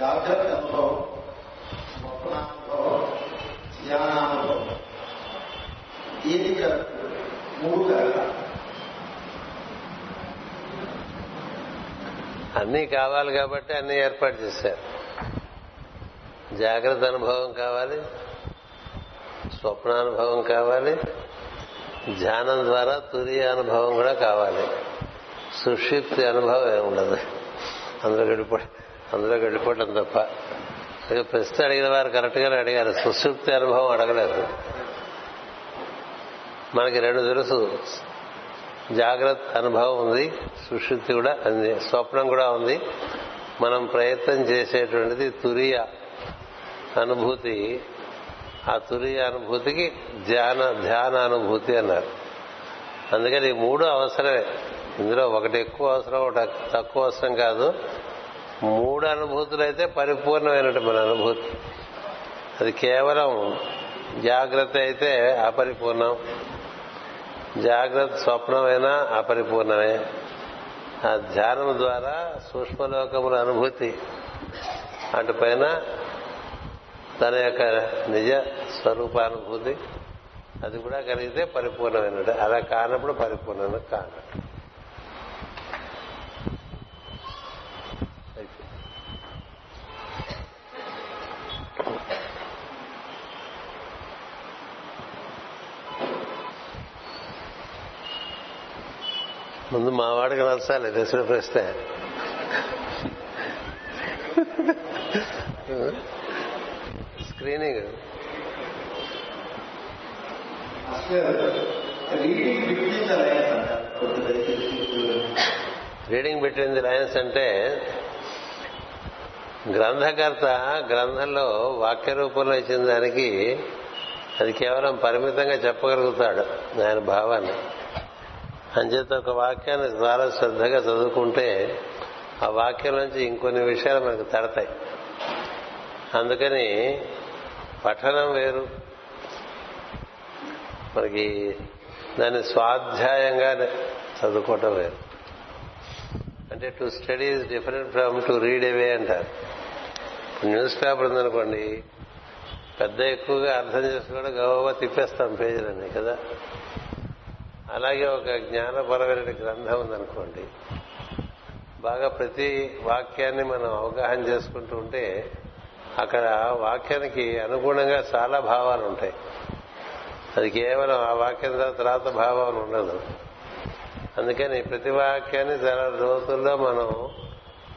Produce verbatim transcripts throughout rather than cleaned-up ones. జాగ్రత్తలో స్వప్నంలో ధ్యానంలో ఏది కరెక్ట్? మూడు కరెక్ట్, అన్నీ కావాలి కాబట్టి అన్నీ ఏర్పాటు చేశారు. జాగ్రత్త అనుభవం కావాలి, స్వప్నానుభవం కావాలి, ధ్యానం ద్వారా తురియ అనుభవం కూడా కావాలి. సుషిప్తి అనుభవం ఏమి ఉండదు, అందులో గడిపో అందులో గడిపోవటం తప్ప. ప్రశ్న అడిగిన వారు కరెక్ట్గానే అడిగారు, సుషిప్తి అనుభవం అడగలేదు. మనకి రెండు తెలుసు, జాగ్రత్త అనుభవం ఉంది, సుషుప్తి కూడా ఉంది, స్వప్నం కూడా ఉంది. మనం ప్రయత్నం చేసేటువంటిది తురియ అనుభూతి. ఆ తురియ అనుభూతికి ధ్యాన ధ్యాన అనుభూతి అన్నారు. అందుకని ఈ మూడు అవసరమే, ఇందులో ఒకటి ఎక్కువ అవసరం ఒకటి తక్కువ అవసరం కాదు. మూడు అనుభూతులైతే పరిపూర్ణమైనట్టు మన అనుభూతి. అది కేవలం జాగ్రత్త అయితే అపరిపూర్ణం, జాగ్రత్త స్వప్నమైనా అపరిపూర్ణమే. ఆ ధ్యానం ద్వారా సూక్ష్మలోకముల అనుభూతి అటుపైన తన యొక్క నిజ స్వరూపానుభూతి అది కూడా కలిగితే పరిపూర్ణమైనట్టు. అలా కానప్పుడు పరిపూర్ణం కానట్టు. ముందు మా వాడికి నచ్చాలి తెలిసిన ప్రశ్న. Screening reading between the lines అంటే గ్రంథకర్త గ్రంథంలో వాక్య రూపంలో ఇచ్చిన దానికి అది కేవలం పరిమితంగా చెప్పగలుగుతాడు ఆయన భావాన్ని. అంచేత ఒక వాక్యాన్ని చాలా శ్రద్ధగా చదువుకుంటే ఆ వాక్యం నుంచి ఇంకొన్ని విషయాలు మనకు తడతాయి. అందుకని పఠనం వేరు, మనకి దాన్ని స్వాధ్యాయంగా చదువుకోవటం వేరు. అంటే to study is different from to read అవే అంటారు. న్యూస్ పేపర్ ఉందనుకోండి, పెద్ద ఎక్కువగా అర్థం చేసుకోవడం గౌరవ తిప్పేస్తాం పేజీలన్నీ కదా. అలాగే ఒక జ్ఞానపరమైన గ్రంథం ఉందనుకోండి, బాగా ప్రతి వాక్యాన్ని మనం అవగాహన చేసుకుంటూ ఉంటే అక్కడ వాక్యానికి అనుగుణంగా చాలా భావాలు ఉంటాయి. అది కేవలం ఆ వాక్యం తర్వాత భావాలు ఉండదు. అందుకని ప్రతి వాక్యాన్ని చాలా లోతుల్లో మనం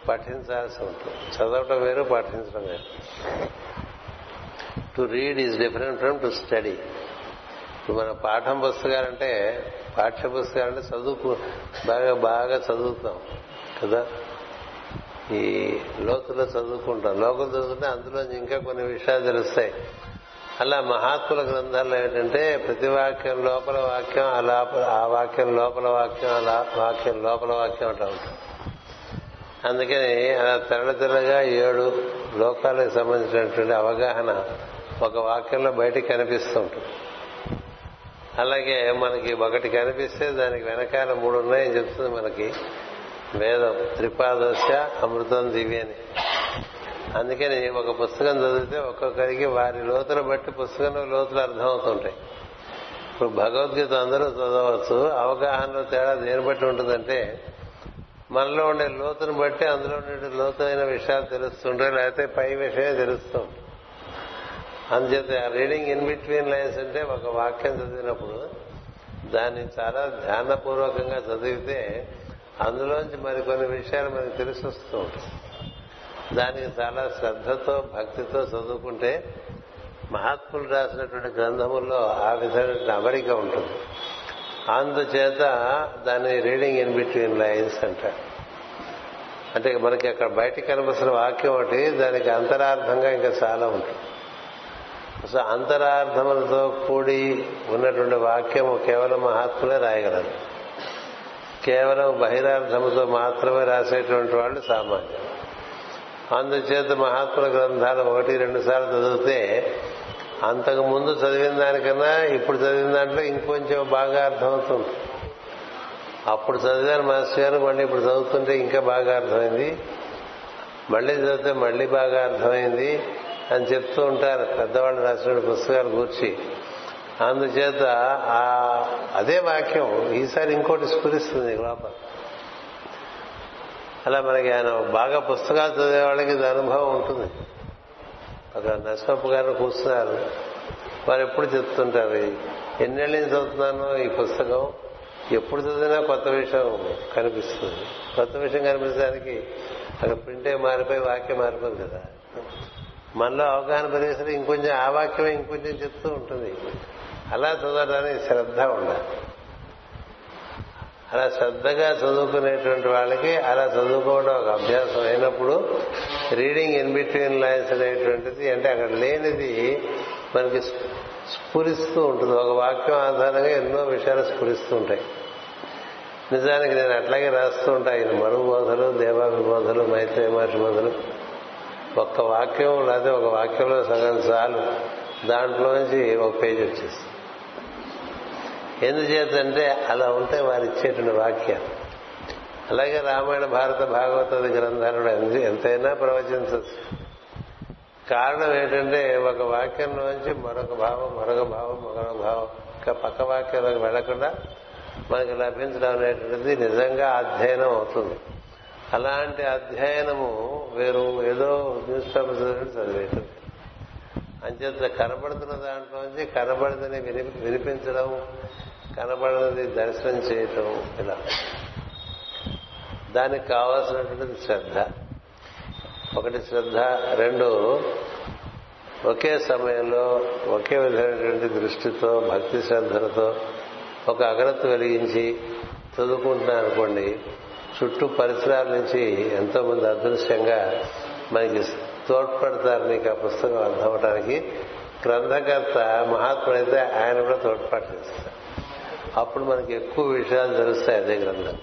పఠించాల్సి ఉంటుంది. చదవటం వేరు, పఠించడం వేరు. To read is different from to study. మన పాఠం పుస్తకాలంటే పాఠ్య పుస్తకాలంటే చదువుకు బాగా బాగా చదువుతాం కదా, ఈ లోతులో చదువుకుంటాం. లోకలు చదువుకుంటే అందులో ఇంకా కొన్ని విషయాలు తెలుస్తాయి. అలా మహాత్ముల గ్రంథాల్లో ఏంటంటే ప్రతి వాక్యం లోపల వాక్యం, అలా ఆ వాక్యం లోపల వాక్యం, అలా వాక్యం లోపల వాక్యం అంటూ ఉంటాం. అందుకని అలా తెరల తెరగా ఏడు లోకాలకు సంబంధించినటువంటి అవగాహన ఒక వాక్యంలో బయటికి కనిపిస్తూ ఉంటుంది. అలాగే మనకి ఒకటి కనిపిస్తే దానికి వెనకాల మూడు ఉన్నాయని చెప్తుంది మనకి వేదం. త్రిపాదశ అమృతం దివ్య అని. అందుకని ఒక పుస్తకం చదివితే ఒక్కొక్కరికి వారి లోతులు బట్టి పుస్తకంలో లోతులు అర్థమవుతుంటాయి. ఇప్పుడు భగవద్గీత అందరూ చదవచ్చు, అవగాహనలో తేడా దేని బట్టి ఉంటుందంటే మనలో ఉండే లోతును బట్టి అందులో ఉండే లోతైన విషయాలు తెలుస్తుంటాయి, లేకపోతే పై విషయం తెలుస్తూ. అందుచేత రీడింగ్ ఇన్ బిట్వీన్ లైన్స్ అంటే ఒక వాక్యం చదివినప్పుడు దాన్ని చాలా ధ్యానపూర్వకంగా చదివితే అందులోంచి మరికొన్ని విషయాలు మనకు తెలిసి వస్తూ ఉంటాయి. దానికి చాలా శ్రద్ధతో భక్తితో చదువుకుంటే మహాత్ములు రాసినటువంటి గ్రంథముల్లో ఆ విధమైన అమరిక ఉంటుంది. అందుచేత దాన్ని రీడింగ్ ఇన్ బిట్వీన్ లైన్స్ అంటారు. అంటే మనకి అక్కడ బయటకు కనిపిస్తున్న వాక్యం ఒకటి, దానికి అంతరార్థంగా ఇంకా చాలా ఉంటుంది. సో అంతరార్థములతో కూడి ఉన్నటువంటి వాక్యము కేవలం మహాత్ములే రాయగలరు. కేవలం బహిరార్థముతో మాత్రమే రాసేటువంటి వాళ్ళు సామాన్యం. అందుచేత మహాత్ముల గ్రంథాలు ఒకటి రెండు సార్లు చదివితే అంతకు ముందు చదివిన దానికన్నా ఇప్పుడు చదివిన దాంట్లో ఇంకొంచెం బాగా అర్థమవుతుంది. అప్పుడు చదివాను మాస్టర్ గారు, మళ్ళీ ఇప్పుడు చదువుతుంటే ఇంకా బాగా అర్థమైంది. మళ్ళీ చదివితే మళ్ళీ బాగా అర్థమైంది అని చెప్తూ ఉంటారు పెద్దవాళ్ళు రాసిన పుస్తకాలు గూర్చి. అందుచేత ఆ అదే వాక్యం ఈసారి ఇంకోటి స్ఫురిస్తుంది లోపల. అలా మనకి ఆయన బాగా పుస్తకాలు చదివేవాళ్ళకి ఇది అనుభవం ఉంటుంది. అక్కడ నర్సప్ప గారు కూర్చున్నారు, వారు ఎప్పుడు చెప్తుంటారు ఎన్నేళ్ళ నుంచి చదువుతున్నాను ఈ పుస్తకం, ఎప్పుడు చదివినా కొత్త విషయం కనిపిస్తుంది. కొత్త విషయం కనిపించడానికి అక్కడ ప్రింటే మారిపోయి వాక్యం మారిపోయింది కదా, మనలో అవగాహన పెరిగేసరికి ఇంకొంచెం ఆ వాక్యమే ఇంకొంచెం చెప్తూ ఉంటుంది. అలా చదవడానికి శ్రద్ధ ఉండాలి. అలా శ్రద్ధగా చదువుకునేటువంటి వాళ్ళకి అలా చదువుకోవడం ఒక అభ్యాసం అయినప్పుడు రీడింగ్ ఇన్ బిట్వీన్ లైన్స్ అనేటువంటిది అంటే అక్కడ లేనిది మనకి స్ఫురిస్తూ ఉంటుంది. ఒక వాక్యం ఆధారంగా ఎన్నో విషయాలు స్ఫురిస్తూ ఉంటాయి. నిజానికి నేను అట్లాగే రాస్తూ ఉంటాయి మరుగు బోధలు, దేవాభి బోధలు, మైత్రి మహర్షి బోధలు. ఒక్క వాక్యం లేకపోతే ఒక వాక్యంలో సగం చాలు, దాంట్లో నుంచి ఒక పేజీ వచ్చేస్తుంది. ఎందుచేతంటే అలా ఉంటే వారు ఇచ్చేటువంటి వాక్యాలు. అలాగే రామాయణ భారత భాగవతాది గ్రంథాలను ఎంతైనా ప్రవచించచ్చు. కారణం ఏంటంటే ఒక వాక్యంలోంచి మరొక భావం మరొక భావం మరొక భావం ఇంకా పక్క వాక్యంలోకి వెళ్లకుండా మనకి లభించడం అనేటువంటిది నిజంగా అధ్యయనం అవుతుంది. అలాంటి అధ్యయనము వేరు ఏదో న్యూస్ పేపర్ చదివి చదివేయటం అంచేత కనబడుతున్న దాంట్లోంచి కనబడినది వినిపించడం, కనబడినది దర్శనం చేయటం, ఇలా దానికి కావాల్సినటువంటి శ్రద్ధ. ఒకటి శ్రద్ధ, రెండు ఒకే సమయంలో ఒకే విధమైనటువంటి దృష్టితో భక్తి శ్రద్ధలతో ఒక అగరత్తు వెలిగించి చదువుకుంటున్నాను అనుకోండి, చుట్టూ పరిసరాల నుంచి ఎంతో మంది అదృశ్యంగా మనకి తోడ్పడతారు నీకు ఆ పుస్తకం అర్థమవటానికి. గ్రంథకర్త మహాత్ముడైతే ఆయన కూడా తోడ్పాటు చేస్తారు. అప్పుడు మనకి ఎక్కువ విషయాలు తెలుస్తాయి అదే గ్రంథం.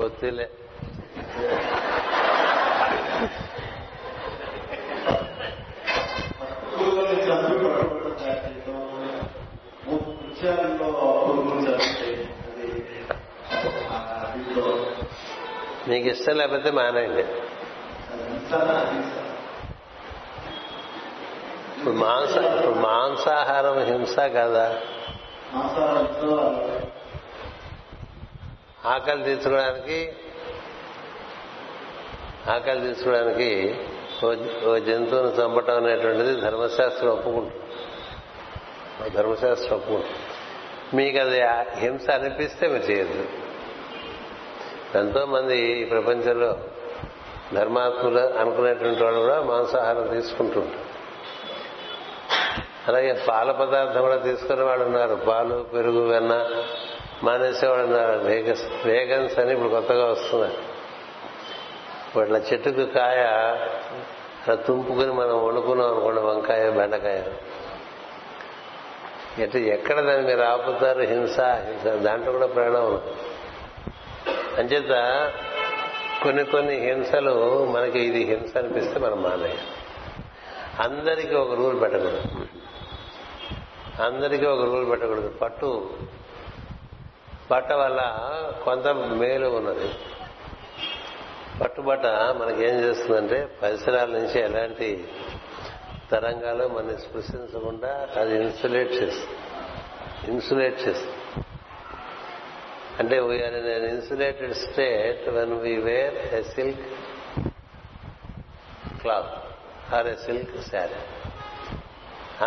గొత్తిలే నీకు ఇష్టం లేకపోతే మానండి. ఇప్పుడు మాంస ఇప్పుడు మాంసాహారం హింస కదా, ఆకలి తీర్చుకోవడానికి ఆకలి తీర్చుకోవడానికి ఓ జంతువును చంపటం అనేటువంటిది ధర్మశాస్త్రం ఒప్పుకుంటుంది ధర్మశాస్త్రం ఒప్పుకుంటుంది మీకు అది హింస అనిపిస్తే మీరు చేయదు. ఎంతో మంది ఈ ప్రపంచంలో ధర్మాత్ములు అనుకునేటువంటి వాళ్ళు కూడా మాంసాహారం తీసుకుంటుంటారు. అలాగే పాల పదార్థం కూడా తీసుకునే వాళ్ళు ఉన్నారు, పాలు పెరుగు వెన్న మానేసేవాళ్ళు ఉన్నారు, వేగన్స్ వేగన్స్ అని ఇప్పుడు కొత్తగా వస్తున్నారు. వాళ్ళ చెట్టుకు కాయ తుంపుకుని మనం వండుకున్నాం అనుకోండి, వంకాయ బెండకాయ, ఎటు ఎక్కడ దాన్ని మీరు ఆపుతారు? హింస హింస దాంట్లో కూడా ప్రాణం ఉంది. అంచేత కొన్ని కొన్ని హింసలు మనకి ఇది హింస అనిపిస్తే మనం మానేయాలి. అందరికీ ఒక రూల్ పెట్టకూడదు అందరికీ ఒక రూల్ పెట్టకూడదు పట్టు బట్ట వల్ల కొంత మేలు ఉన్నది. పట్టుబట్ట మనకేం చేస్తుందంటే పరిసరాల నుంచి ఎలాంటి తరంగాలు మనం స్పృశించకుండా అది ఇన్సులేట్ చేస్తుంది ఇన్సులేట్ చేస్తుంది అంటే we are in an insulated state when we wear a silk cloth or a silk sari.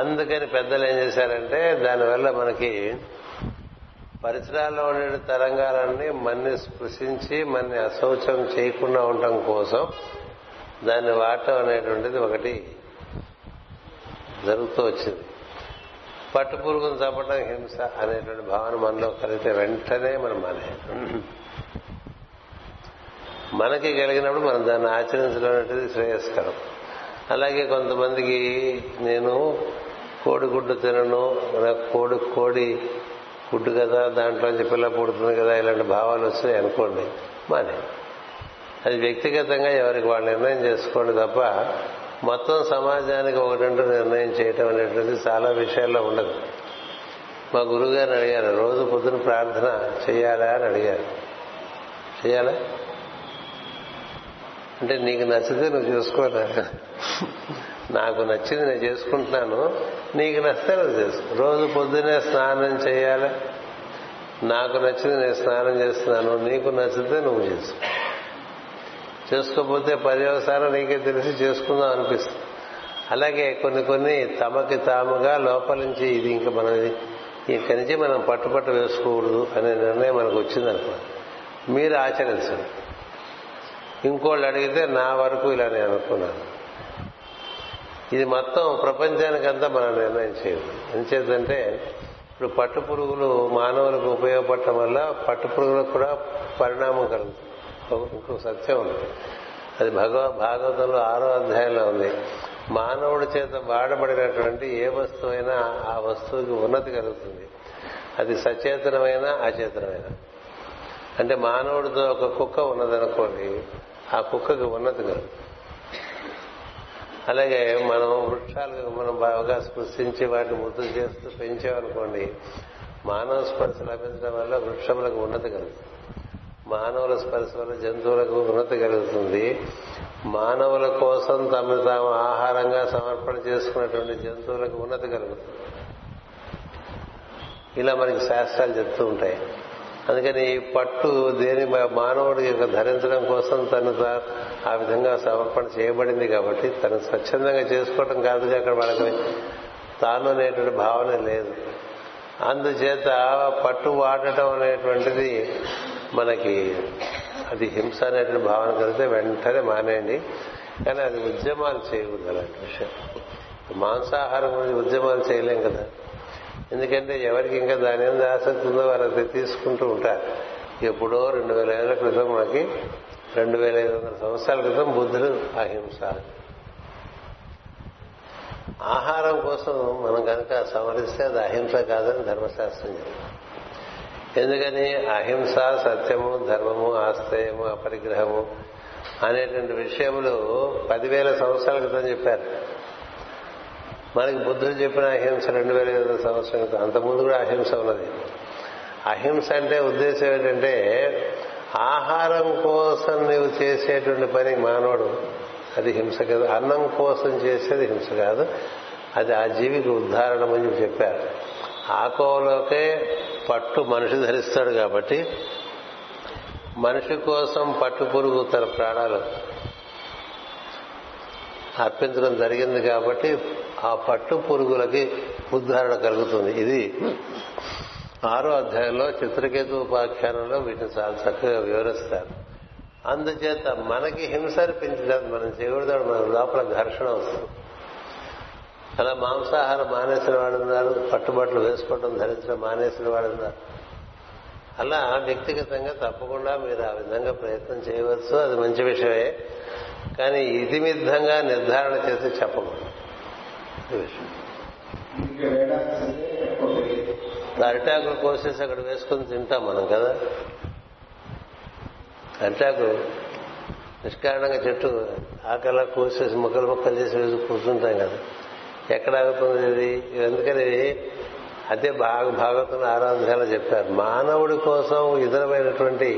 అందుకని పెద్దలు ఏం చేశారంటే దానివల్ల మనకి పరిసరాల్లో ఉండే తరంగాలన్నీ మన్ని స్పృశించి మన్ని అశౌచం చేయకుండా ఉండటం కోసం దాన్ని వాడటం అనేటువంటిది ఒకటి జరుగుతూ వచ్చింది. పట్టు పురుగును చంపడం హింస అనేటువంటి భావన మనలో కలిగితే వెంటనే మనం మానే మనకి కలిగినప్పుడు మనం దాన్ని ఆచరించడం అనేది శ్రేయస్కరం. అలాగే కొంతమందికి నేను కోడిగుడ్డు తినను, నాకు కోడి కోడి గుడ్డు కదా దాంట్లోంచి పిల్ల పుడుతుంది కదా ఇలాంటి భావాలు వస్తాయి అనుకోండి, మానే. అది వ్యక్తిగతంగా ఎవరికి వాళ్ళు నిర్ణయం చేసుకోండి తప్ప మొత్తం సమాజానికి ఒకటంటూ నిర్ణయం చేయటం అనేటువంటిది చాలా విషయాల్లో ఉండదు. మా గురువు గారిని అడిగారు, రోజు పొద్దున ప్రార్థన చేయాలా అని అడిగారు. చేయాలా అంటే నీకు నచ్చితే నువ్వు చేసుకోలే, నాకు నచ్చింది నేను చేసుకుంటున్నాను, నీకు నచ్చితే నువ్వు చేసుకో. రోజు పొద్దునే స్నానం చేయాలి, నాకు నచ్చింది నేను స్నానం చేస్తున్నాను, నీకు నచ్చితే నువ్వు చేసుకో. చేసుకోకపోతే పర్యవసానం నీకే తెలిసి చేసుకుందాం అనిపిస్తుంది. అలాగే కొన్ని కొన్ని తమకి తాముగా లోపల నుంచి ఇది ఇంకా మనం ఇక్కడి నుంచి మనం పట్టుపట్టు వేసుకోకూడదు అనే నిర్ణయం మనకు వచ్చిందనుకో, మీరు ఆచరించండి. ఇంకోళ్ళు అడిగితే నా వరకు ఇలా నేను అనుకున్నాను. ఇది మొత్తం ప్రపంచానికంతా మనం నిర్ణయం చేయాలి. ఎంచేతంటే ఇప్పుడు పట్టు పురుగులు మానవులకు ఉపయోగపడటం వల్ల పట్టు పురుగులకు కూడా పరిణామం కలుగుతుంది. ఇంకొక సత్యం ఉంది, అది భగవ భాగవతంలో ఆరో అధ్యాయంలో ఉంది. మానవుడి చేత వాడబడినటువంటి ఏ వస్తువైనా ఆ వస్తువుకి ఉన్నతి కలుగుతుంది, అది సచేతనమైన అచేతనమైన. అంటే మానవుడితో ఒక కుక్క ఉన్నదనుకోండి, ఆ కుక్కకి ఉన్నతి కలుగుతుంది. అలాగే మనం వృక్షాలకు మనం బాగా స్పృశించి వాటిని ముద్దు చేస్తూ పెంచామనుకోండి, మానవ స్పర్శ లభించడం వల్ల వృక్షములకు ఉన్నతి కలుగుతుంది, మానవుల స్పర్శ వల్ల జంతువులకు ఉన్నతి కలుగుతుంది. మానవుల కోసం తమ తాము ఆహారంగా సమర్పణ చేసుకున్నటువంటి జంతువులకు ఉన్నతి కలుగుతుంది. ఇలా మనకి శాస్త్రాలు చెప్తూ ఉంటాయి. అందుకని ఈ పట్టు దేని మానవుడి యొక్క ధరించడం కోసం తను ఆ విధంగా సమర్పణ చేయబడింది కాబట్టి తను స్వచ్ఛందంగా చేసుకోవటం కాదుగా, అక్కడ వాళ్ళకి తాను అనేటువంటి భావన లేదు. అందుచేత పట్టు వాడటం అనేటువంటిది మనకి అది హింస అనేటువంటి భావన కలిగితే వెంటనే మానేయండి. కానీ అది ఉద్యమాలు చేయకూడదు. అలాంటి విషయం మాంసాహారం గురించి ఉద్యమాలు చేయలేం కదా, ఎందుకంటే ఎవరికి ఇంకా దాని మీద ఆసక్తి ఉందో వారు తీసుకుంటూ ఉంటారు. ఎప్పుడో రెండు వేల ఏళ్ల క్రితం మనకి రెండు వేల ఐదు వందల సంవత్సరాల క్రితం బుద్ధుడు అహింస. ఆహారం కోసం మనం కనుక సమరిస్తే అది అహింస కాదని ధర్మశాస్త్రం చెప్తాం. ఎందుకని అహింస సత్యము ధర్మము ఆస్థేయము అపరిగ్రహము అనేటువంటి విషయములు పదివేల సంవత్సరాల క్రితం చెప్పారు. మనకి బుద్ధుడు చెప్పిన అహింస రెండు వేల ఐదు వందల సంవత్సరాల క్రితం, అంతకుముందు కూడా అహింస ఉన్నది. అహింస అంటే ఉద్దేశం ఏంటంటే ఆహారం కోసం నీవు చేసేటువంటి పని మానవుడు అది హింస కాదు, అన్నం కోసం చేసేది హింస కాదు, అది ఆ జీవికి ఉదాహరణ అని చెప్పారు. ఆ కోవలోకే పట్టు మనిషి ధరిస్తాడు కాబట్టి మనిషి కోసం పట్టు పురుగు తన ప్రాణాలు అర్పించడం జరిగింది కాబట్టి ఆ పట్టు పురుగులకి ఉదాహరణ కలుగుతుంది. ఇది ఆరో అధ్యాయంలో చిత్రకేతు ఉపాఖ్యానంలో వీటిని చాలా చక్కగా వివరిస్తారు. అందుచేత మనకి హింస అనిపించదు, మనం చేయకూడదు, మన లోపల ఘర్షణ వస్తుంది. అలా మాంసాహారం మానేసిన వాడున్నారు, పట్టుబట్టలు వేసుకోవడం ధరించడం మానేసిన వాడున్నారు. అలా వ్యక్తిగతంగా తప్పకుండా మీరు ఆ విధంగా ప్రయత్నం చేయవచ్చు, అది మంచి విషయమే. కానీ ఇతిమిద్దంగా నిర్ధారణ చేసి చెప్పకూడదు. అరిటాకులు కోసేసి అక్కడ వేసుకుని తింటాం మనం కదా. అరిటాకు నిష్కారణంగా చెట్టు ఆకలా కోసేసి ముక్కలు ముక్కలు చేసి వేసి కూర్చుంటాం కదా, ఎక్కడ ఆగుతుంది ఇది? ఎందుకని అదే భాగ భాగవతుల ఆరాధనలో చెప్పారు. మానవుడి కోసం ఇతరమైనటువంటి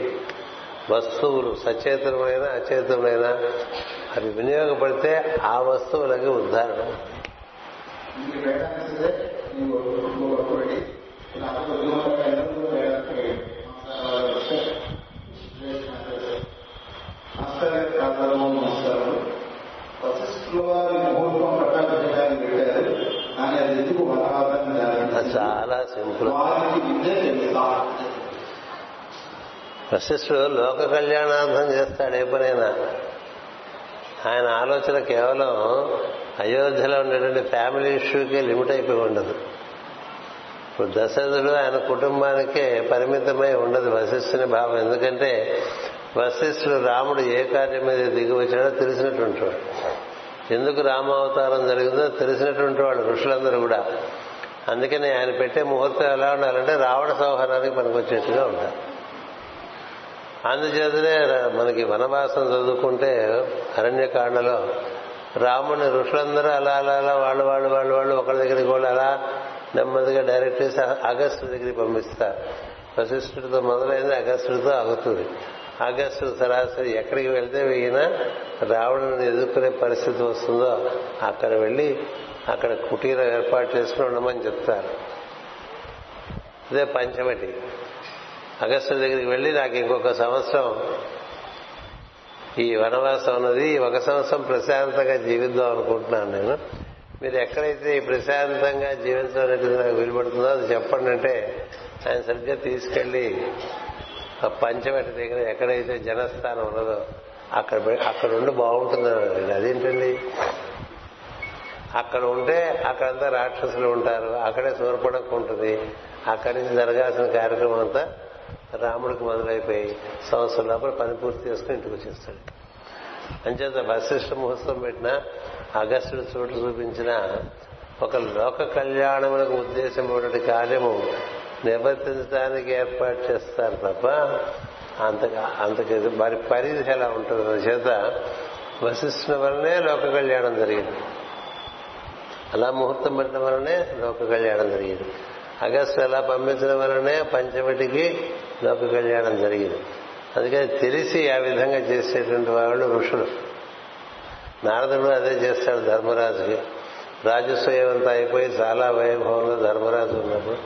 వస్తువులు సచేతనమైన అచేతనమైన అవి వినియోగపడితే ఆ వస్తువులకి ఉద్ధారణ. చాలా సింపుల్. వశిష్ఠుడు లోక కళ్యాణార్థం చేస్తాడు ఏ పనైనా. ఆయన ఆలోచన కేవలం అయోధ్యలో ఉండేటువంటి ఫ్యామిలీ ఇష్యూకే లిమిట్ అయిపోయి ఉండదు. ఇప్పుడు దశరథుడు ఆయన కుటుంబానికే పరిమితమై ఉండదు వశిష్ఠుని భావం. ఎందుకంటే వశిష్ఠుడు రాముడు ఏ కార్యం మీద దిగి వచ్చాడో తెలిసినటువంటి వాడు, ఎందుకు రామావతారం జరిగిందో తెలిసినటువంటి వాడు ఋషులందరూ కూడా. అందుకని ఆయన పెట్టే ముహూర్తం ఎలా ఉండాలంటే రావణ సంహారానికి పనికొచ్చేట్టుగా ఉంటారు. అందుచేతనే మనకి వనవాసం చదువుకుంటే అరణ్యకాండలో రాముని ఋషులందరూ అలా అలా అలా వాళ్ళు వాళ్ళు వాళ్ళు వాళ్ళు ఒకరి దగ్గరికి వాళ్ళు అలా నెమ్మదిగా డైరెక్ట్ చేసి అగస్త్యుడి దగ్గరికి పంపిస్తారు. వశిష్ఠుడితో మొదలైంది అగస్త్యుడితో ఆగుతుంది. అగస్త్యుడు సరాసరి ఎక్కడికి వెళ్తే ఈయన రావణుని ఎదుర్కొనే పరిస్థితి వస్తుందో అక్కడ వెళ్ళి అక్కడ కుటీరం ఏర్పాటు చేసుకుని ఉండమని చెప్తారు. ఇదే పంచవటి. అగస్త్యుడి దగ్గరికి వెళ్ళి నాకు ఇంకొక సంవత్సరం ఈ వనవాసం అన్నది ఒక సంవత్సరం ప్రశాంతంగా జీవిద్దాం అనుకుంటున్నాను నేను, మీరు ఎక్కడైతే ఈ ప్రశాంతంగా జీవించడానికి నాకు వీలుపడుతుందో అది చెప్పండి అంటే ఆయన సరిగ్గా తీసుకెళ్లి ఆ పంచవటి దగ్గర ఎక్కడైతే జనస్థానం ఉన్నదో అక్కడ అక్కడ ఉండి బాగుంటుందన్నాడు. అదేంటండి, అక్కడ ఉంటే అక్కడంతా రాక్షసులు ఉంటారు, అక్కడే శూర్పణఖ ఉంటుంది, అక్కడి నుంచి జరగాల్సిన కార్యక్రమం అంతా రాముడికి మొదలైపోయి సంవత్సరం లోపల పని పూర్తి చేసుకుని ఇంటికి వచ్చేస్తాడు. అంచేత వశిష్ఠ మహోత్సవం పెట్టిన అగస్త్యుడు చోటు చూపించిన ఒక లోక కళ్యాణములకు ఉద్దేశమైన కార్యము నిర్వర్తించడానికి ఏర్పాటు చేస్తారు తప్ప అంతగా అంతకు వారి పరిధి ఎలా ఉంటుంది. అందుచేత వశిష్ఠుని వలనే లోక కళ్యాణం జరిగింది, అలా ముహూర్తం పెట్టడం వలనే లోక కళ్యాణం జరిగింది, అగస్టు అలా పంపించడం వలనే పంచవటికి లోక కళ్యాణం జరిగింది. అందుకని తెలిసి ఆ విధంగా చేసేటువంటి వాళ్ళు ఋషులు. నారదుడు అదే చేస్తాడు ధర్మరాజుకి. రాజస్వయం అంతా అయిపోయి చాలా వైభవంలో ధర్మరాజు ఉన్నప్పుడు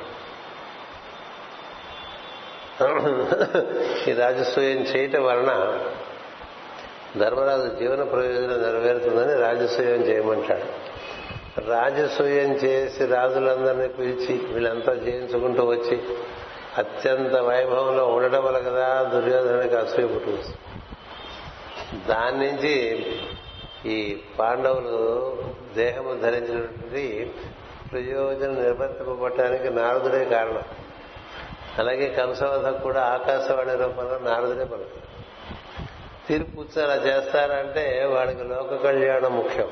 ఈ రాజస్వయం చేయటం వలన ధర్మరాజు జీవన ప్రయోజనం నెరవేరుతుందని రాజస్వయం చేయమంటాడు. రాజసూయం చేసి రాజులందరినీ పిలిచి వీళ్ళంతా జయించుకుంటూ వచ్చి అత్యంత వైభవంలో ఉండడం వల్ల కదా దుర్యోధనుడికి అసూయ పుట్టుకొస్తుంది. దాని నుంచి ఈ పాండవులు దేహము ధరించినటువంటి ప్రయోజనం నిర్వర్తింపబడటానికి నారదుడే కారణం. అలాగే కంసవధ కూడా ఆకాశవాణి రూపంలో నారదుడే పలుకుతాడు. తీర్పుచ్చి అలా చేస్తారంటే వాడికి లోక కళ్యాణం ముఖ్యం.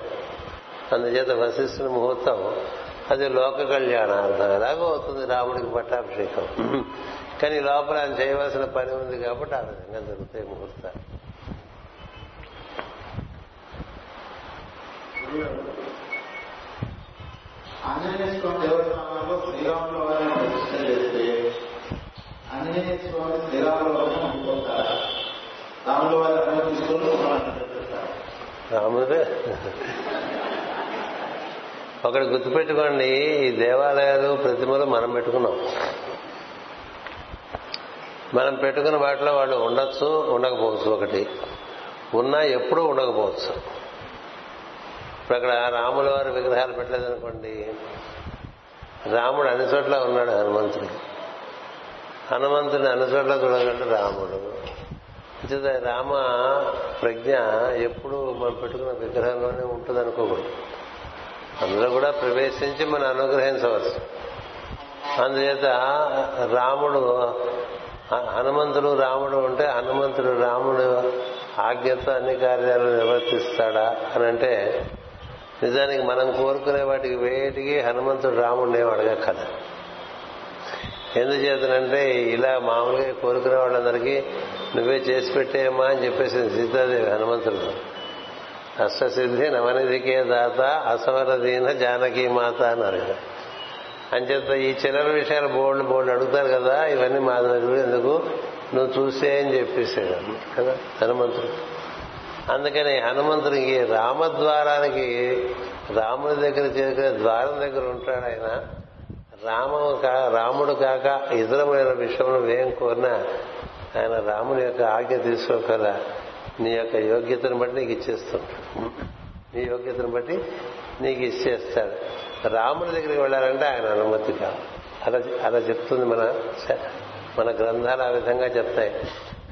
అందుచేత వశిష్ఠుని ముహూర్తం అది లోక కళ్యాణార్థం ఎలాగో అవుతుంది రాముడికి పట్టాభిషేకం, కానీ లోపల ఆయన చేయవలసిన పని ఉంది కాబట్టి ఆ విధంగా జరుగుతాయి ముహూర్తాలు. రాముడే ఒకటి గుర్తుపెట్టుకోండి, ఈ దేవాలయాలు ప్రతిమలు మనం పెట్టుకున్నాం, మనం పెట్టుకున్న వాటిలో వాళ్ళు ఉండొచ్చు ఉండకపోవచ్చు, ఒకటి ఉన్నా ఎప్పుడూ ఉండకపోవచ్చు. ఇప్పుడు అక్కడ రాముల వారి విగ్రహాలు పెట్టలేదనుకోండి, రాముడు అన్ని చోట్ల ఉన్నాడు, హనుమంతుడు హనుమంతుడిని అన్ని చోట్ల చూడగలడు రాముడు. రామ ప్రజ్ఞ ఎప్పుడు మనం పెట్టుకున్న విగ్రహంలోనే ఉంటుంది అనుకోకూడదు, అందులో కూడా ప్రవేశించి మనం అనుగ్రహించవచ్చు. అందుచేత రాముడు హనుమంతుడు రాముడు ఉంటే హనుమంతుడు రాముడు ఆజ్ఞతో అన్ని కార్యాలు నిర్వర్తిస్తాడా అని అంటే నిజానికి మనం కోరుకునే వాటికి వేటికి హనుమంతుడు రాముడిని ఏం అడగక్కద. ఎందుచేతనంటే ఇలా మామూలుగా కోరుకునే వాళ్ళందరికీ నువ్వే చేసి పెట్టేయమ్మా అని చెప్పేసింది సీతాదేవి హనుమంతుడు. అష్టసిద్ధి నవనిధికే దాత అసవరదీన జానకీ మాత అన్నారు. అంచేత ఈ చిల్లర విషయాలు బోర్డు బోర్డు అడుగుతారు కదా, ఇవన్నీ మా దగ్గర ఎందుకు నువ్వు చూసే అని చెప్పేసాడు కదా హనుమంతుడు. అందుకని హనుమంతుడికి రామద్వారానికి రాముడి దగ్గర చేరుకునే ద్వారం దగ్గర ఉంటాడు ఆయన. రామము కా రాముడు కాక ఇతరమైన విషయంలో ఏం కోరినా ఆయన రాముని యొక్క ఆజ్ఞ తీసుకోగల నీ యొక్క యోగ్యతను బట్టి నీకు ఇచ్చేస్తుంటాడు, నీ యోగ్యతను బట్టి నీకు ఇచ్చేస్తాడు. రాముడి దగ్గరికి వెళ్ళాలంటే ఆయన అనుమతి కావాలి. అలా అలా చెప్తుంది మన మన గ్రంథాలు ఆ విధంగా చెప్తాయి.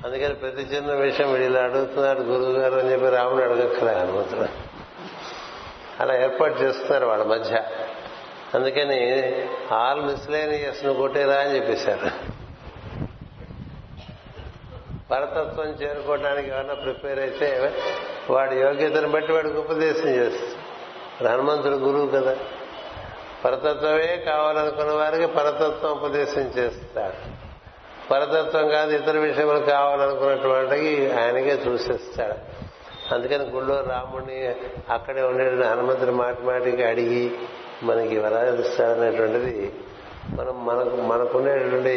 అందుకని ప్రతి చిన్న విషయం వీడు ఇలా అడుగుతున్నాడు గురువు గారు అని చెప్పి రాముడు అడగక్కలే అనుమతులు అలా ఏర్పాటు చేస్తున్నారు వాళ్ళ మధ్య. అందుకని ఆల్ మిస్లేనియస్ ను కొట్టేరా అని చెప్పేశారు. పరతత్వం చేరుకోవడానికి ఏమైనా ప్రిపేర్ అయితే వాడి యోగ్యతను బట్టి వాడికి ఉపదేశం చేస్తాడు. హనుమంతుడు గురువు కదా, పరతత్వమే కావాలనుకున్న వారికి పరతత్వం ఉపదేశం చేస్తాడు. పరతత్వం కాదు ఇతర విషయములు కావాలనుకున్నటువంటికి ఆయనకే చూసేస్తాడు. అందుకని గుళ్ళో రాముడిని అక్కడే ఉండే హనుమంతుని మాటి మాటికి అడిగి మనకి వరాలిస్తాడనేటువంటిది మనం మనకు మనకునేటువంటి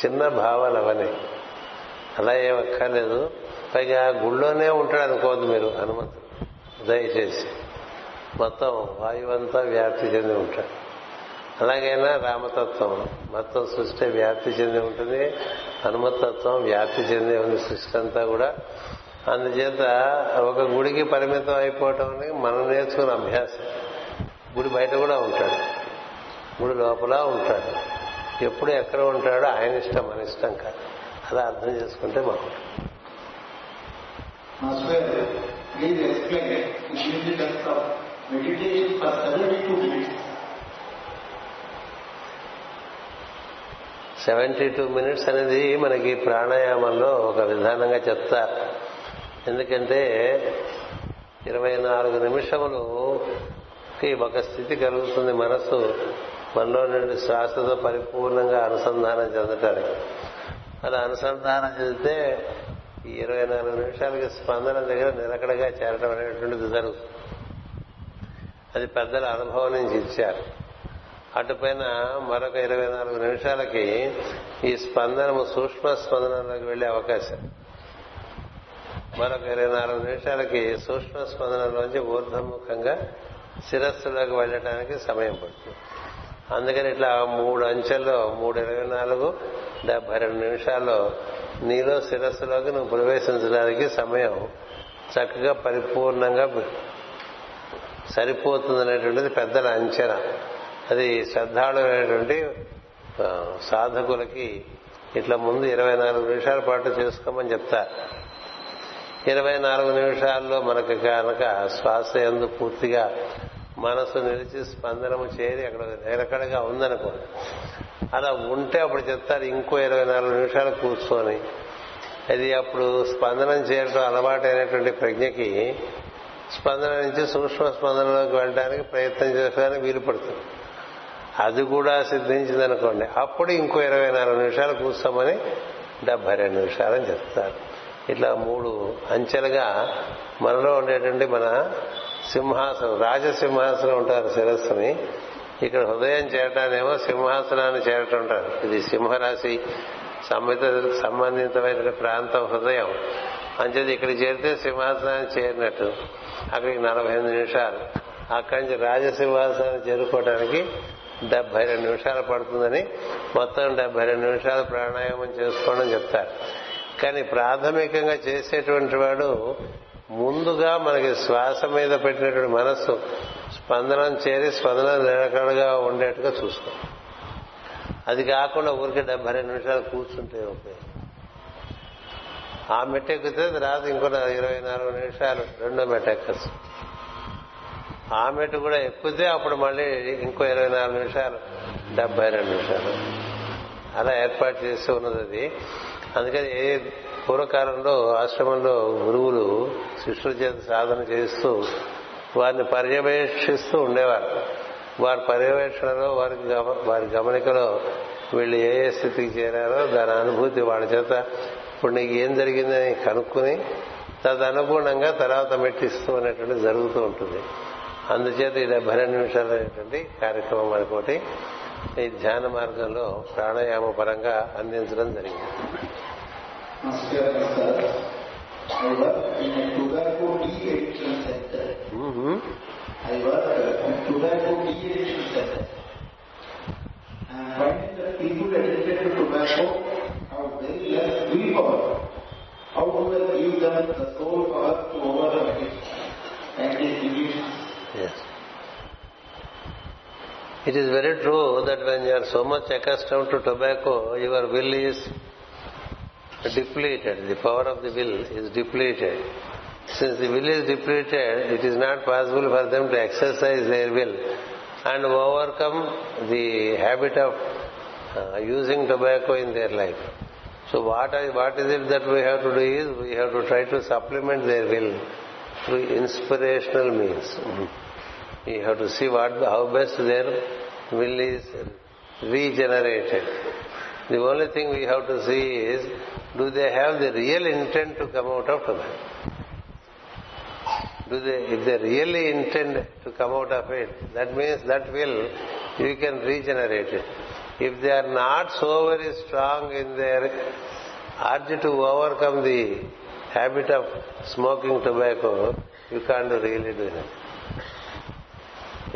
చిన్న భావాలు అవన్నీ. అలా ఏమక్కర్లేదు. పైగా గుళ్ళోనే ఉంటాడు అనుకోవద్దు మీరు. హనుమంతుడు దయచేసి మొత్తం వాయువంతా వ్యాప్తి చెంది ఉంటాడు. అలాగైనా రామతత్వం మొత్తం సృష్టి వ్యాప్తి చెంది ఉంటుంది, హనుమతత్వం వ్యాప్తి చెంది ఉంది సృష్టి అంతా కూడా. అందుచేత ఒక గుడికి పరిమితం అయిపోవటం అనేది మనం నేర్చుకున్న అభ్యాసం. గుడి బయట కూడా ఉంటాడు, గుడి లోపల ఉంటాడు, ఎప్పుడు ఎక్కడ ఉంటాడో ఆయన ఇష్టం, మన ఇష్టం కాదు. అలా అర్థం చేసుకుంటే బాగుంటుంది. సెవెంటీ టూ మినిట్స్ అనేది మనకి ప్రాణాయామంలో ఒక విధానంగా చెప్తారు. ఎందుకంటే ఇరవై నాలుగు నిమిషములుకి ఒక స్థితి కలుగుతుంది. మనసు మనలో నుండి శ్వాసతో పరిపూర్ణంగా అనుసంధానం చెందటానికి అలా అనుసంధానం చెందితే ఈ ఇరవై నాలుగు నిమిషాలకి స్పందన దగ్గర నిలకడగా చేరడం అనేటువంటిది జరుగుతుంది. అది పెద్దల అనుభవం నుంచి ఇచ్చారు. అటుపైన మరొక ఇరవై నాలుగు నిమిషాలకి ఈ స్పందనము సూక్ష్మ స్పందనలోకి వెళ్లే అవకాశం, మరొక ఇరవై నాలుగు నిమిషాలకి సూక్ష్మ స్పందనలోంచి ఊర్ధముఖంగా శిరస్సులోకి వెళ్ళటానికి సమయం పడుతుంది. అందుకని ఇట్లా మూడు అంచెల్లో మూడు ఇరవై నాలుగు డెబ్బై రెండు నిమిషాల్లో నీలో శిరస్సులోకి నువ్వు ప్రవేశించడానికి సమయం చక్కగా పరిపూర్ణంగా సరిపోతుందనేటువంటిది పెద్దల అంచనా. అది శ్రద్ధాళులైనటువంటి సాధకులకి ఇట్లా ముందు ఇరవై నాలుగు నిమిషాల పాటు చేసుకోమని చెప్తారు. ఇరవై నాలుగు నిమిషాల్లో మనకు కనుక శ్వాస యందు పూర్తిగా మనసు నిలిచి స్పందనము చేరి అక్కడ నిలకడగా ఉందనుకో, అలా ఉంటే అప్పుడు చెప్తారు ఇంకో ఇరవై నాలుగు నిమిషాలు కూర్చొని. అది అప్పుడు స్పందనం చేయడం అలవాటైనటువంటి ప్రజ్ఞకి స్పందన నుంచి సూక్ష్మ స్పందనలోకి వెళ్ళడానికి ప్రయత్నం చేసుకోవడానికి వీలు పడుతుంది. అది కూడా సిద్ధించిందనుకోండి అప్పుడు ఇంకో ఇరవై నాలుగు నిమిషాలు కూర్చోమని డెబ్బై రెండు నిమిషాలని చెప్తారు. ఇట్లా మూడు అంచెలుగా మనలో ఉండేటువంటి మన సింహాసనం, రాజసింహాసనం ఉంటారు శిరస్సుని, ఇక్కడ హృదయం చేరటానేమో సింహాసనాన్ని చేరటం ఉంటారు. ఇది సింహరాశి సంబంధిత సంబంధితమైన ప్రాంతం హృదయం. అంచేది ఇక్కడ చేరితే సింహాసనాన్ని చేరినట్టు. అక్కడికి నలభై ఎనిమిది నిమిషాలు, అక్కడి నుంచి రాజసింహాసనాన్ని చేరుకోవడానికి డెబ్బై రెండు నిమిషాలు పడుతుందని మొత్తం డెబ్బై రెండు నిమిషాలు ప్రాణాయామం చేసుకోవడం చెప్తారు. కానీ ప్రాథమికంగా చేసేటువంటి వాడు ముందుగా మనకి శ్వాస మీద పెట్టినటువంటి మనస్సు స్పందనం చేరి స్పందన నిలకడగా ఉండేట్టుగా చూసుకో. అది కాకుండా ఊరికే డెబ్బై రెండు నిమిషాలు కూర్చుంటే ఓకే. ఆ మెట్ట ఎక్కితే తర్వాత ఇంకో ఇరవై నాలుగు నిమిషాలు రెండో మెట్ట ఎక్కచ్చు. ఆ మెట్టు కూడా ఎక్కితే అప్పుడు మళ్ళీ ఇంకో ఇరవై నాలుగు నిమిషాలు డెబ్బై రెండు నిమిషాలు అలా ఏర్పాటు చేస్తూ ఉన్నది అది. అందుకని ఏ పూర్వకాలంలో ఆశ్రమంలో గురువులు శిష్యుల చేత సాధన చేస్తూ వారిని పర్యవేక్షిస్తూ ఉండేవారు. వారి పర్యవేక్షణలో వారికి వారి గమనికలో వీళ్ళు ఏ ఏ స్థితికి చేరారో దాని అనుభూతి వాళ్ళ చేత ఇప్పుడు నీకు ఏం జరిగిందని కనుక్కుని తదనుగుణంగా తర్వాత మెట్టిస్తూ అనేటువంటి జరుగుతూ ఉంటుంది. అందుచేత ఈ డెబ్బై రెండు నిమిషాలు అనేటువంటి కార్యక్రమం మనకోటి ఈ ధ్యాన మార్గంలో ప్రాణాయామ పరంగా అందించడం జరిగింది. How do I give them the sole power to overcome it and its illusions? Yes. It is very true that when you are so much accustomed to tobacco, your will is depleted. The power of the will is depleted. Since the will is depleted, it is not possible for them to exercise their will and overcome the habit of uh, using tobacco in their life. So what I, what is it that we have to do is we have to try to supplement their will through inspirational means. Mm-hmm. We have to see what how best their will is regenerated. The only thing we have to see is do they have the real intent to come out of tobacco. do they if they really intend to come out of it, that means that will you can regenerate it. If they are not so very strong in their urge to overcome the habit of smoking tobacco, you can't really do it.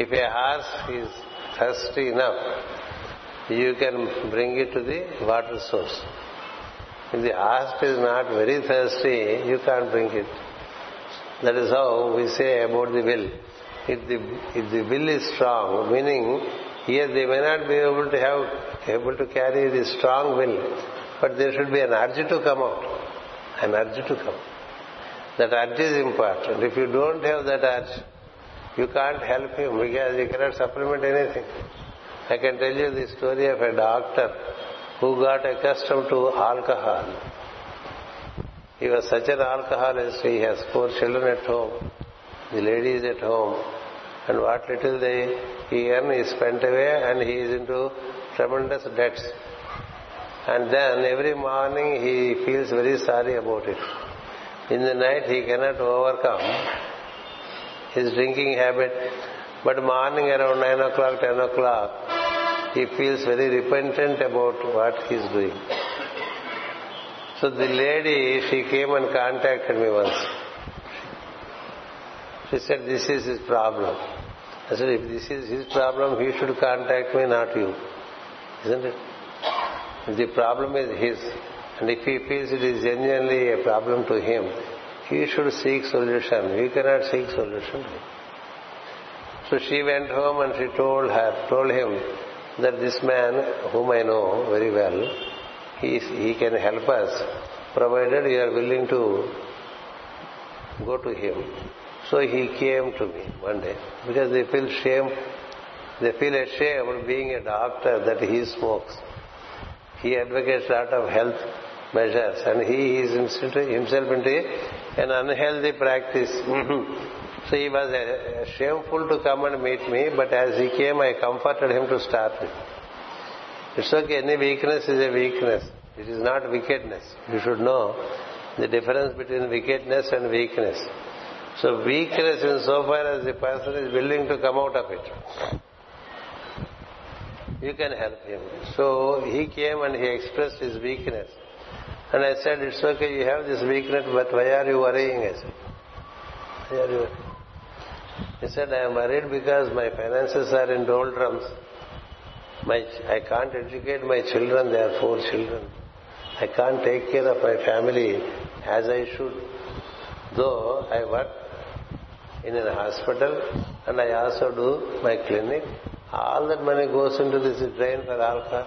If a horse is thirsty enough, you can bring it to the water source. If the horse is not very thirsty, you can't bring it. That is how we say about the will. If the if the will is strong, meaning yes, they may not be able to have able to carry the strong will, but there should be an urge to come out, an urge to come. That urge is important. If you don't have that urge, you can't help him because you cannot supplement anything. I can tell you the story of a doctor who got accustomed to alcohol. He was such an alcoholist. He has four children at home. The lady is at home. And what little they he earn, he spent away, and he is into tremendous debts. And then every morning he feels very sorry about it. In the night he cannot overcome his drinking habit. But morning around nine o'clock, ten o'clock, he feels very repentant about what he is doing. So the lady, she came and contacted me once. She said, this is his problem. I said, if this is his problem, he should contact me, not you. Isn't it? If the problem is his, and if he feels it is genuinely a problem to him, he should seek solution. You cannot seek solution. So she went home and she told her, told him that this man, whom I know very well, He, he can help us, provided you are willing to go to him. So he came to me one day because they feel shame. They feel ashamed being a doctor that he smokes. He advocates a lot of health measures and he is himself into an unhealthy practice. So he was shameful to come and meet me, but as he came, I comforted him to start with. It's okay, any weakness is a weakness. It is not wickedness. You should know the difference between wickedness and weakness. So weakness insofar as the person is willing to come out of it. You can help him. So he came and he expressed his weakness. And I said, it's okay, you have this weakness, but why are you worrying? I said, why are you worrying? He said, I am worried because my finances are in doldrums. My, I can't educate my children. They are four children. I can't take care of my family as I should. Though I work in a hospital and I also do my clinic, all that money goes into this drain for alcohol.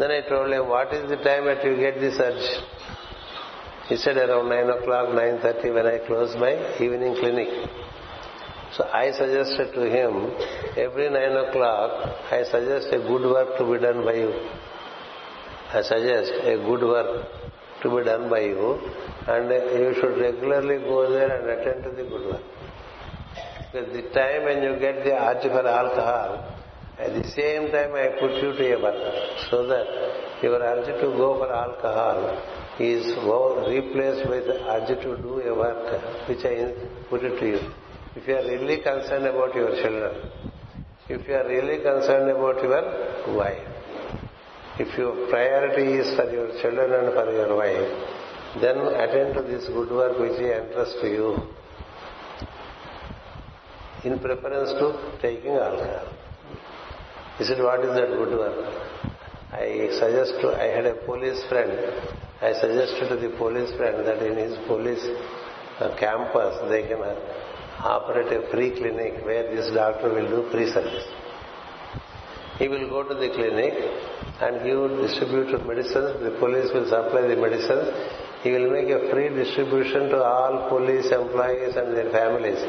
Then I told him, what is the time that you get this urge? He said, around nine o'clock, nine thirty, when I close my evening clinic. So I suggested to him, every nine o'clock, I suggest a good work to be done by you. I suggest a good work to be done by you, and you should regularly go there and attend to the good work. Because the time when you get the urge for alcohol, at the same time I put you to a work, so that your urge to go for alcohol is replaced with the urge to do a work, which I put it to you. If you are really concerned about your children, if you are really concerned about your wife, if your priority is for your children and for your wife, then attend to this good work which I entrust to you in preference to taking alcohol. He said, what is that good work? I suggest to, I had a police friend. I suggested to the police friend that in his police campus they can operate a free clinic where this doctor will do free service. He will go to the clinic and he will distribute medicines. The police will supply the medicines. He will make a free distribution to all police employees and their families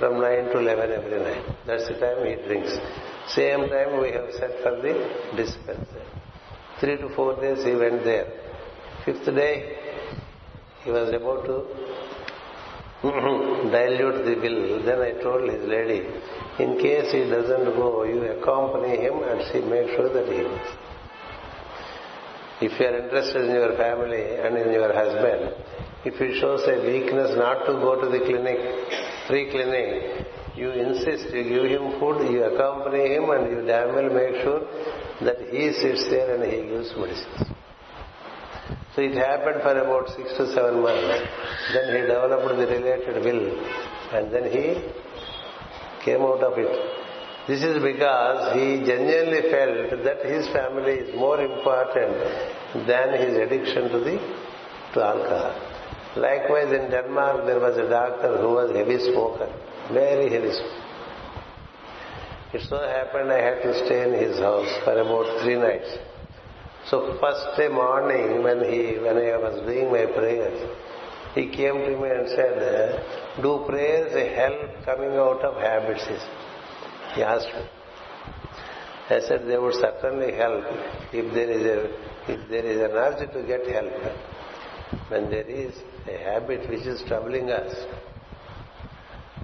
from nine to eleven every night. That's the time he drinks. Same time we have set for the dispensary. Three to four days he went there. Fifth day he was about to dilute the will. Then I told his lady, in case he doesn't go, you accompany him and she make sure that he goes. If you are interested in your family and in your husband, If it shows a weakness not to go to the clinic, free clinic, you insist, you give him food, you accompany him, and you damn well make sure that he sits there and he gives medicines. So it happened for about six to seven months. Then he developed the related will, and then he came out of it. This is because he genuinely felt that his family is more important than his addiction to the to alcohol. Likewise, in Denmark, there was a doctor who was heavy smoker, very heavy smoker. It so happened I had to stay in his house for about three nights. So first day morning when he when I was doing my prayers, he came to me and said, "Do prayers help coming out of habits?" He asked me. I said, "They would certainly help if there is a if there is an urge to get help. When there is a habit which is troubling us,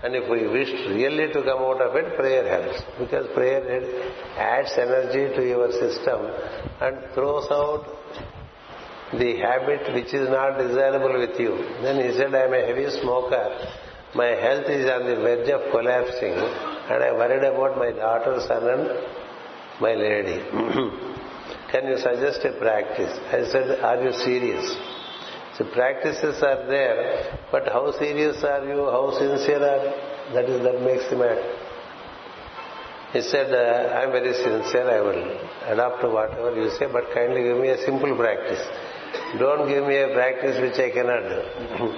and if we wish really to come out of it, prayer helps, because prayer adds energy to your system and throws out the habit which is not desirable with you." Then he said, "I am a heavy smoker. My health is on the verge of collapsing, and I am worried about my daughter, son, and my lady. Can you suggest a practice?" I said, "Are you serious? The practices are there, but how serious are you? How sincere are you? That is, that makes the matter." He said, uh, "I am very sincere. I will adapt to whatever you say, but kindly give me a simple practice. Don't give me a practice which I cannot do."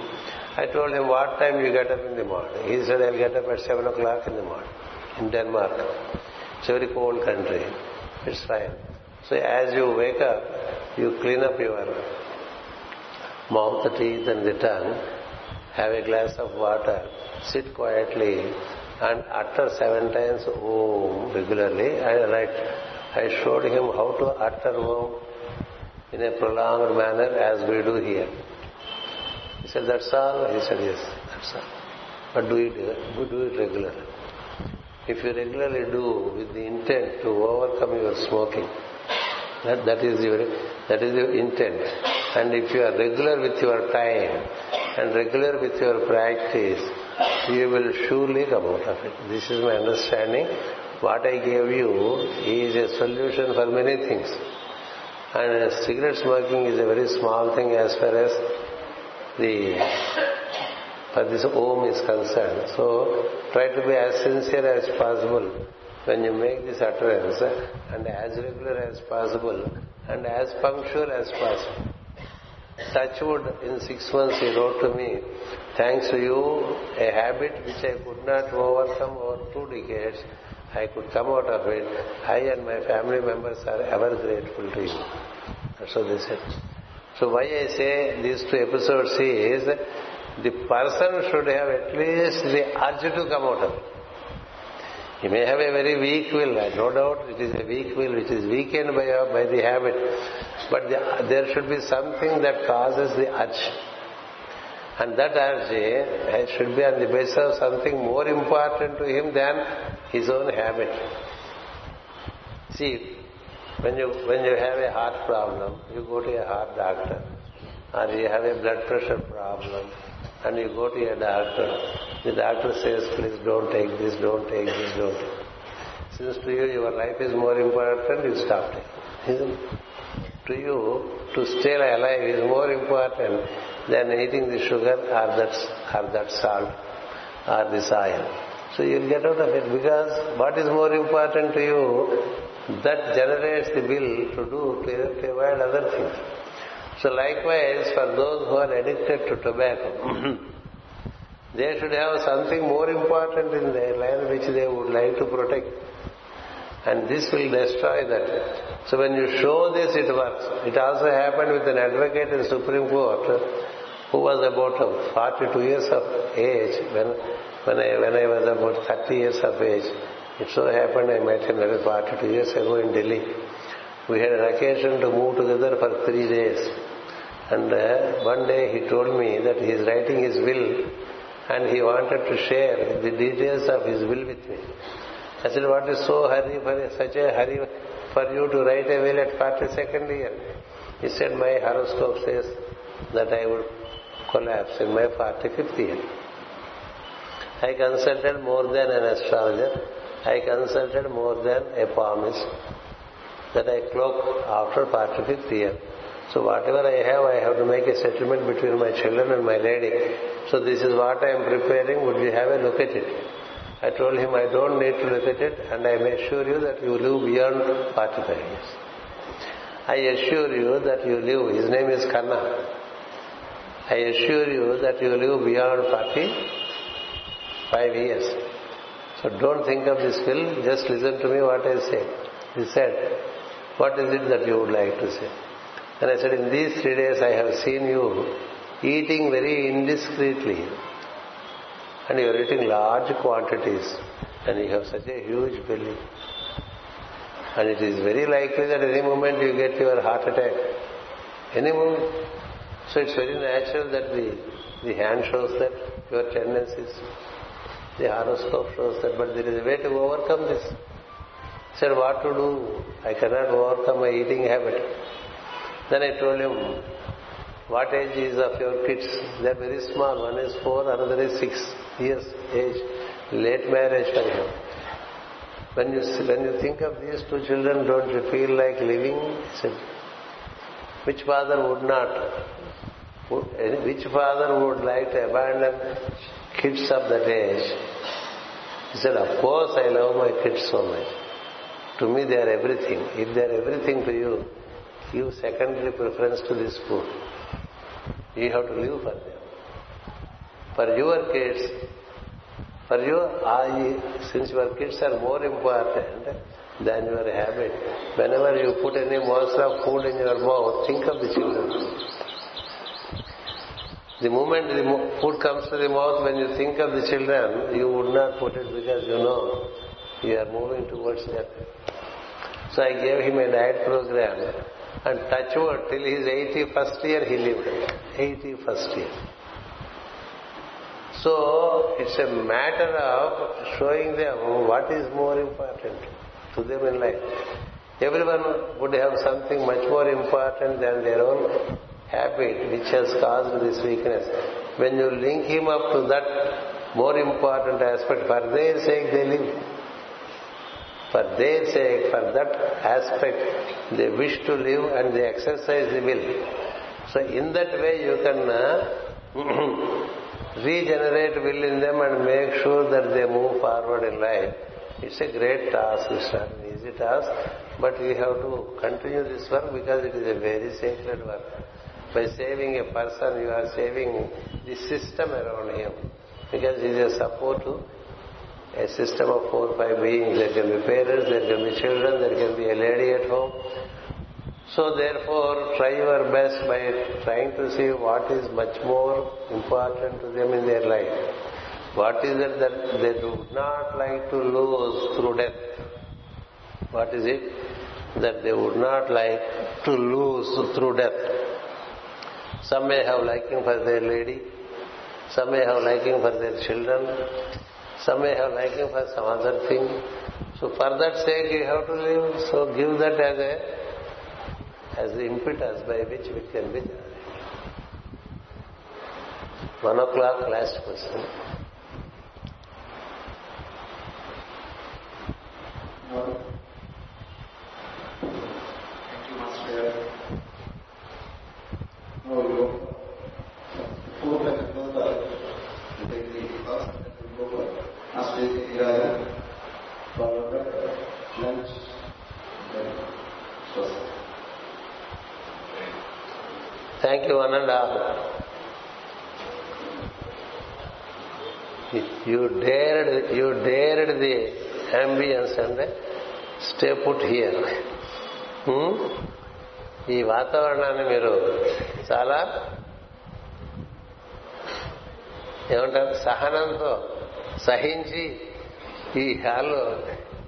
I told him, "What time you get up in the morning?" He said, "I'll get up at seven o'clock in the morning." In Denmark, it's a very cold country. It's fine. So as you wake up, you clean up your mouth, the teeth, and the tongue, have a glass of water, sit quietly, and utter seven times Om regularly. And I, I showed him how to utter Om in a prolonged manner as we do here. He said, "That's all?" He said, "Yes, that's all. But do it, do it regularly. If you regularly do with the intent to overcome your smoking, that, that is your that is your intent. And if you are regular with your time and regular with your practice, you will surely come out of it." This is my understanding. What I gave you is a solution for many things. And cigarette smoking is a very small thing as far as the for this Om is concerned. So try to be as sincere as possible when you make this utterance, and as regular as possible, and as punctual as possible. Touch wood, in six months he wrote to me, "Thanks to you, a habit which I could not overcome over two decades, I could come out of it. I and my family members are ever grateful to you." So they said. So why I say these two episodes is, the person should have at least the urge to come out of it. You may have a very weak will, no doubt it is a weak will which is weakened by, by the habit, but the, there should be something that causes the urge, and that urge eh, should be on the basis of something more important to him than his own habit. See, when you, when you have a heart problem, you go to a heart doctor, or you have a blood pressure problem, and you go to your doctor, the doctor says, "Please don't take this, don't take this, don't take this." Since to you your life is more important, you stop taking it. To you, to stay alive is more important than eating the sugar or that, or that salt or this oil. So you'll get out of it, because what is more important to you, that generates the will to do, to, to avoid other things. So likewise, for those who are addicted to tobacco, they should have something more important in their life which they would like to protect. And this will destroy that. So when you show this, it works. It also happened with an advocate in Supreme Court who was about forty-two years of age when, when, I, when I was about thirty years of age. It so happened I met him very forty-two years ago in Delhi. We had an occasion to move together for three days. And uh, one day he told me that he is writing his will and he wanted to share the details of his will with me. I said, "What is so hurry for such a hurry for you to write a will at forty-second year?" He said, "My horoscope says that I would collapse in my forty-fifth year. I consulted more than an astrologer. I consulted more than a palmist that I cloaked after forty-fifth year. So whatever I have, I have to make a settlement between my children and my lady. So this is what I am preparing. Would you have a look at it? I told him, I don't need to look at it, and I assure you that you live beyond forty-five years. I assure you that you live. His name is Kanna. I assure you that you live beyond forty-five years. So don't think of this film. Just listen to me what I say. He said, what is it that you would like to say? And I said, in these three days I have seen you eating very indiscreetly. And you are eating large quantities. And you have such a huge belly. And it is very likely that any moment you get your heart attack. Any moment. So it's very natural that the, the hand shows that, your tendencies. The horoscope shows that. But there is a way to overcome this. I said, what to do? I cannot overcome my eating habit. Then I told him, what age is of your kids? They are very small. One is four, another is six years age. Late marriage for him. When you, when you think of these two children, don't you feel like living? He said, which father would not? Would, which father would like to abandon kids of that age? He said, of course I love my kids so much. To me they are everything. If they are everything to you, give secondary preference to this food. You have to live for them. For your kids, for you, since your kids are more important than your habit, whenever you put any morsel of food in your mouth, think of the children. The moment the food comes to the mouth, when you think of the children, you would not put it because you know you are moving towards them. So I gave him a diet program, and touch wood, till his eighty-first year he lived. eighty-first year. So it's a matter of showing them what is more important to them in life. Everyone would have something much more important than their own habit which has caused this weakness. When you link him up to that more important aspect, for their sake they live. For their sake, for that aspect, they wish to live and they exercise the will. So in that way you can regenerate will in them and make sure that they move forward in life. It's a great task. It's not an easy task, but we have to continue this work because it is a very sacred work. By saving a person, you are saving the system around him because he is a support to a system of four or five beings. There can be parents, there can be children, there can be a lady at home. So therefore, try your best by trying to see what is much more important to them in their life. What is it that they do not like to lose through death? What is it that they would not like to lose through death? Some may have liking for their lady. Some may have liking for their children. Some may have liking for some other thing. So for that sake you have to live. So give that as a as the impetus by which we can be generated. One o'clock last question. Thank you, Master. How are you? Fourth and another. After the for lunch, thank you, one and all. You dared, you dared the ambience and stay put here. ఈ వాతావరణాన్ని మీరు చాలా ఏమంటారు సహనంతో సహించి ఈ హాల్లో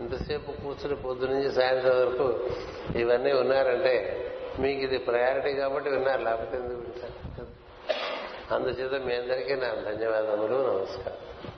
ఇంతసేపు కూర్చుని పొద్దు నుంచి సాయంత్రం వరకు ఇవన్నీ ఉన్నారంటే మీకు ఇది ప్రయారిటీ కాబట్టి విన్నారు, లేకపోతే ఎందుకు వింటారు? అందుచేత మీ అందరికీ నా ధన్యవాదములు, నమస్కారం.